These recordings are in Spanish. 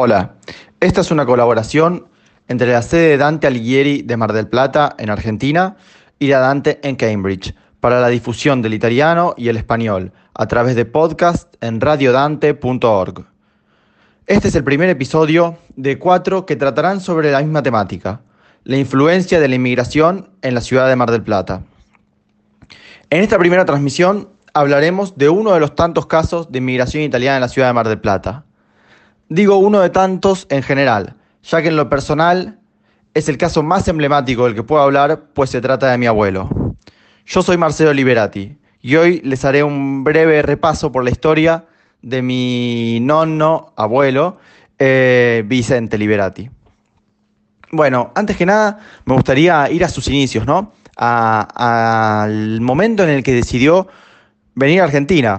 Hola, esta es una colaboración entre la sede de Dante Alighieri de Mar del Plata en Argentina y la Dante en Cambridge para la difusión del italiano y el español a través de podcast en radiodante.org. Este es el primer episodio de 4 que tratarán sobre la misma temática, la influencia de la inmigración en la ciudad de Mar del Plata. En esta primera transmisión hablaremos de uno de los tantos casos de inmigración italiana en la ciudad de Mar del Plata. Digo uno de tantos en general, ya que en lo personal es el caso más emblemático del que puedo hablar, pues se trata de mi abuelo. Yo soy Marcelo Liberati y hoy les haré un breve repaso por la historia de mi nonno, abuelo, Vicente Liberati. Bueno, antes que nada me gustaría ir a sus inicios, ¿no? Al momento en el que decidió venir a Argentina.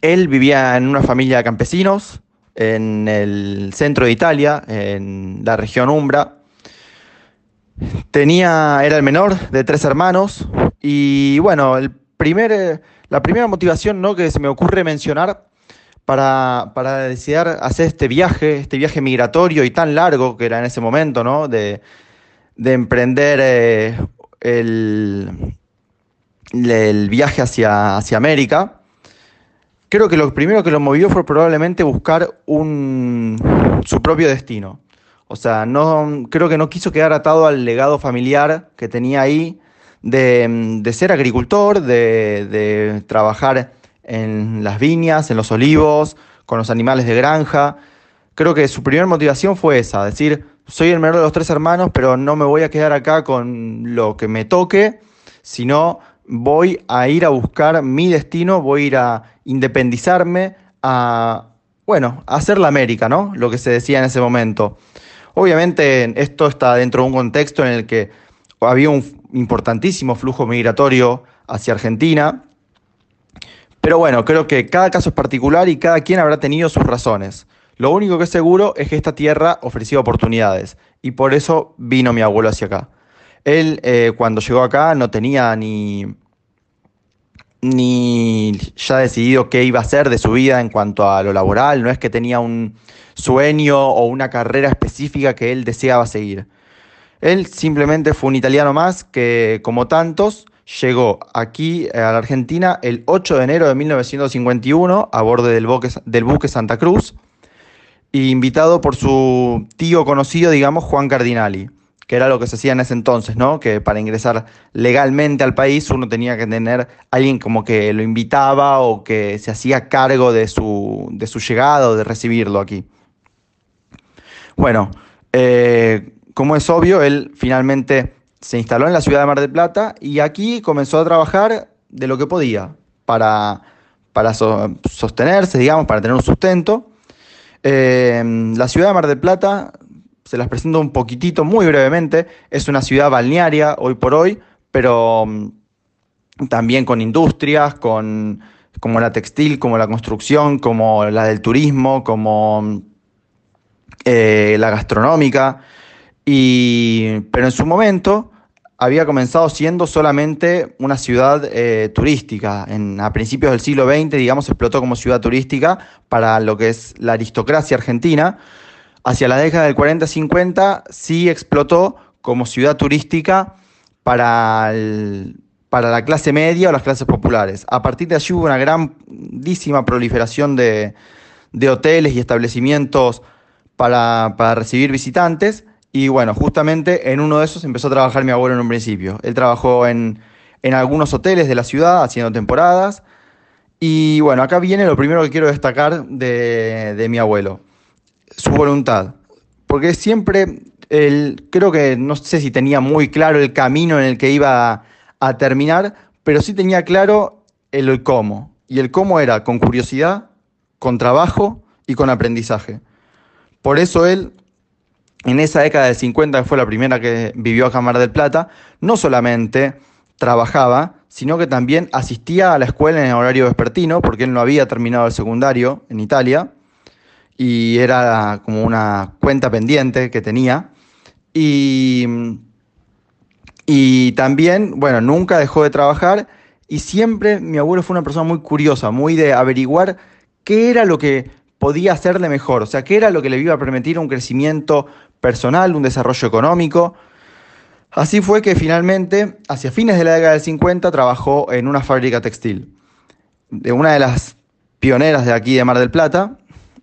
Él vivía en una familia de campesinos en el centro de Italia, en la región Umbra. Era el menor de 3 hermanos y bueno, la primera motivación, ¿no?, que se me ocurre mencionar para decidir hacer este viaje migratorio y tan largo que era en ese momento, ¿no?, de emprender el viaje hacia América. Creo que lo primero que lo movió fue probablemente buscar su propio destino. O sea, creo que no quiso quedar atado al legado familiar que tenía ahí de ser agricultor, de trabajar en las viñas, en los olivos, con los animales de granja. Creo que su primera motivación fue esa, decir, soy el menor de los 3 hermanos, pero no me voy a quedar acá con lo que me toque, sino voy a ir a buscar mi destino, voy a ir a independizarme, a hacer la América, ¿no? Lo que se decía en ese momento. Obviamente esto está dentro de un contexto en el que había un importantísimo flujo migratorio hacia Argentina, pero bueno, creo que cada caso es particular y cada quien habrá tenido sus razones. Lo único que es seguro es que esta tierra ofrecía oportunidades y por eso vino mi abuelo hacia acá. Él, cuando llegó acá, no tenía ni ya decidido qué iba a hacer de su vida en cuanto a lo laboral. No es que tenía un sueño o una carrera específica que él deseaba seguir. Él simplemente fue un italiano más que, como tantos, llegó aquí a la Argentina el 8 de enero de 1951 a bordo del buque Santa Cruz, invitado por su tío conocido, digamos, Juan Cardinali, que era lo que se hacía en ese entonces, ¿no? Que para ingresar legalmente al país uno tenía que tener alguien como que lo invitaba o que se hacía cargo de su llegada o de recibirlo aquí. Bueno, como es obvio, él finalmente se instaló en la ciudad de Mar del Plata y aquí comenzó a trabajar de lo que podía para sostenerse, digamos, para tener un sustento. La ciudad de Mar del Plata, se las presento un poquitito, muy brevemente, es una ciudad balnearia hoy por hoy, pero también con industrias, como la textil, como la construcción, como la del turismo, como la gastronómica. Pero en su momento había comenzado siendo solamente una ciudad turística. A principios del siglo XX, digamos, explotó como ciudad turística para lo que es la aristocracia argentina. Hacia la década del 40-50 sí explotó como ciudad turística para la clase media o las clases populares. A partir de allí hubo una grandísima proliferación de hoteles y establecimientos para recibir visitantes. Y bueno, justamente en uno de esos empezó a trabajar mi abuelo en un principio. Él trabajó en algunos hoteles de la ciudad haciendo temporadas. Y bueno, acá viene lo primero que quiero destacar de mi abuelo: su voluntad. Porque siempre él, creo que no sé si tenía muy claro el camino en el que iba a terminar, pero sí tenía claro el cómo. Y el cómo era con curiosidad, con trabajo y con aprendizaje. Por eso él, en esa década del 50, que fue la primera que vivió acá en Mar del Plata, no solamente trabajaba, sino que también asistía a la escuela en el horario vespertino, porque él no había terminado el secundario en Italia, y era como una cuenta pendiente que tenía. Y también, bueno, nunca dejó de trabajar, y siempre mi abuelo fue una persona muy curiosa, muy de averiguar qué era lo que podía hacerle mejor, o sea, qué era lo que le iba a permitir un crecimiento personal, un desarrollo económico. Así fue que finalmente, hacia fines de la década del 50, trabajó en una fábrica textil, de una de las pioneras de aquí de Mar del Plata,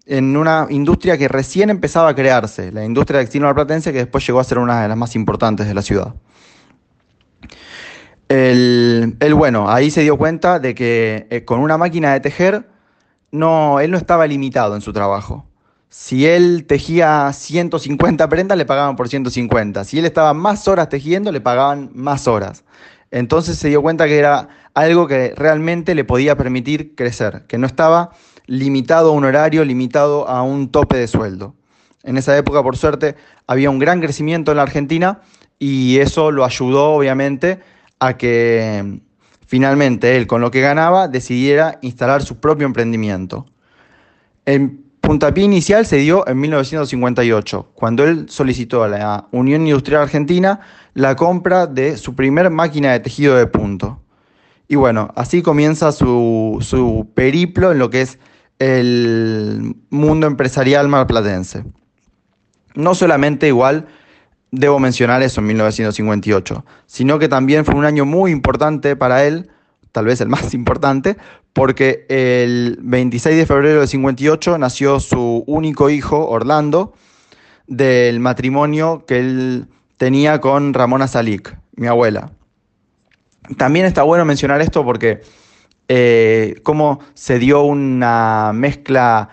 en una industria que recién empezaba a crearse, la industria textil marplatense, que después llegó a ser una de las más importantes de la ciudad. Bueno, ahí se dio cuenta de que con una máquina de tejer, él no estaba limitado en su trabajo. Si él tejía 150 prendas, le pagaban por 150. Si él estaba más horas tejiendo, le pagaban más horas. Entonces se dio cuenta que era algo que realmente le podía permitir crecer, que no estaba limitado a un horario, limitado a un tope de sueldo. En esa época, por suerte, había un gran crecimiento en la Argentina y eso lo ayudó, obviamente, a que finalmente él, con lo que ganaba, decidiera instalar su propio emprendimiento. El puntapié inicial se dio en 1958, cuando él solicitó a la Unión Industrial Argentina la compra de su primer máquina de tejido de punto. Y bueno, así comienza su periplo en lo que es el mundo empresarial marplatense. No solamente igual debo mencionar eso en 1958, sino que también fue un año muy importante para él, tal vez el más importante, porque el 26 de febrero del 58 nació su único hijo, Orlando, del matrimonio que él tenía con Ramona Salik, mi abuela. También está bueno mencionar esto porque cómo se dio una mezcla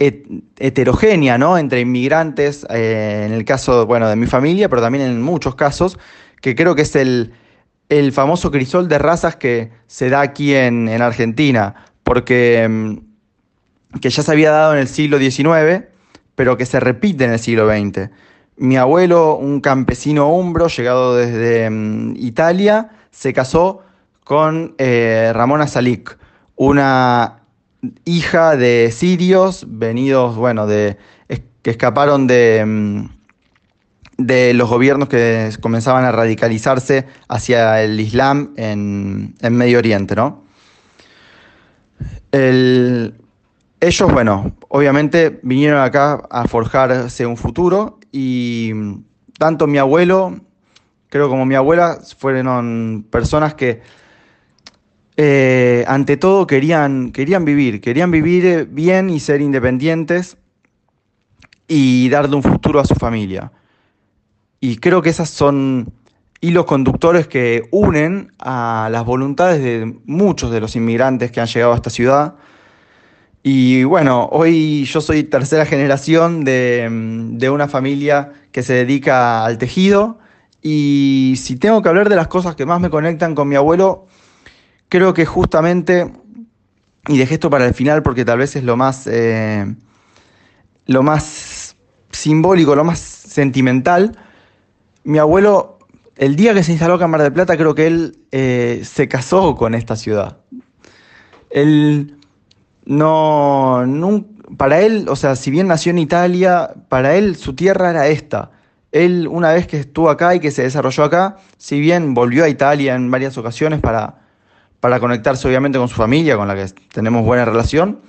heterogénea, ¿no?, entre inmigrantes, en el caso, bueno, de mi familia, pero también en muchos casos, que creo que es el famoso crisol de razas que se da aquí en Argentina, porque que ya se había dado en el siglo XIX, pero que se repite en el siglo XX. Mi abuelo, un campesino umbro, llegado desde Italia, se casó con Ramona Salik, una hija de sirios venidos, bueno, que escaparon de los gobiernos que comenzaban a radicalizarse hacia el Islam en Medio Oriente, ¿no? Ellos, bueno, obviamente vinieron acá a forjarse un futuro y tanto mi abuelo, creo, como mi abuela fueron personas que ante todo querían vivir bien y ser independientes y darle un futuro a su familia. Y creo que esas son hilos conductores que unen a las voluntades de muchos de los inmigrantes que han llegado a esta ciudad. Y bueno, hoy yo soy tercera generación de una familia que se dedica al tejido, y si tengo que hablar de las cosas que más me conectan con mi abuelo, creo que justamente, y dejé esto para el final porque tal vez es lo más simbólico, lo más sentimental. Mi abuelo, el día que se instaló acá en Mar del Plata, creo que él se casó con esta ciudad. Para él, o sea, si bien nació en Italia, para él su tierra era esta. Él, una vez que estuvo acá y que se desarrolló acá, si bien volvió a Italia en varias ocasiones para conectarse obviamente con su familia, con la que tenemos buena relación,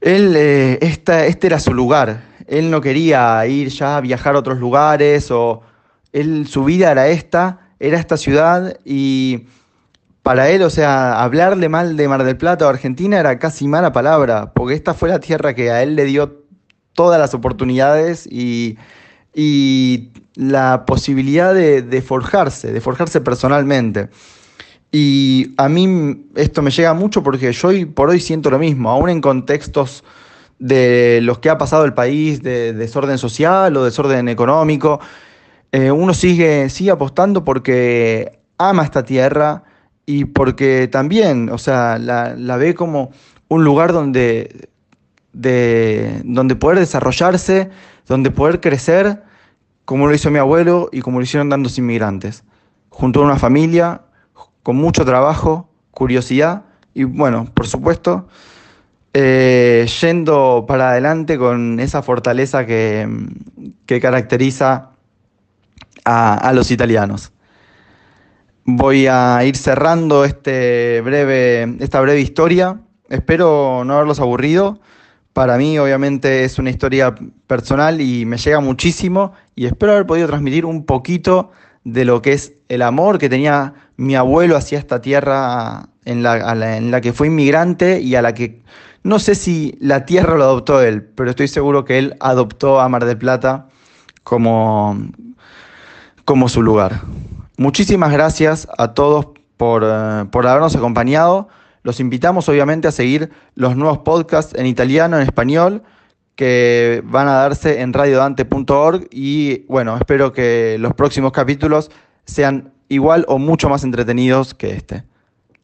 él, este era su lugar. Él no quería ir ya a viajar a otros lugares, su vida era esta ciudad, y para él, o sea, hablarle mal de Mar del Plata o Argentina era casi mala palabra, porque esta fue la tierra que a él le dio todas las oportunidades y la posibilidad de forjarse personalmente. Y a mí esto me llega mucho porque yo hoy por hoy siento lo mismo, aún en contextos de los que ha pasado el país, de desorden social o desorden económico, uno sigue apostando porque ama esta tierra y porque también, o sea, la ve como un lugar donde poder desarrollarse, donde poder crecer, como lo hizo mi abuelo y como lo hicieron tantos inmigrantes, junto a una familia, con mucho trabajo, curiosidad y, bueno, por supuesto, yendo para adelante con esa fortaleza que caracteriza a los italianos. Voy a ir cerrando esta breve historia. Espero no haberlos aburrido. Para mí, obviamente, es una historia personal y me llega muchísimo, y espero haber podido transmitir un poquito de lo que es el amor que tenía mi abuelo hacia esta tierra en la que fue inmigrante y a la que no sé si la tierra lo adoptó él, pero estoy seguro que él adoptó a Mar del Plata como su lugar. Muchísimas gracias a todos por habernos acompañado. Los invitamos obviamente a seguir los nuevos podcasts en italiano, en español, que van a darse en radiodante.org, y bueno, espero que los próximos capítulos sean igual o mucho más entretenidos que este.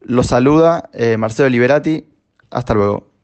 Los saluda Marcelo Liberati. Hasta luego.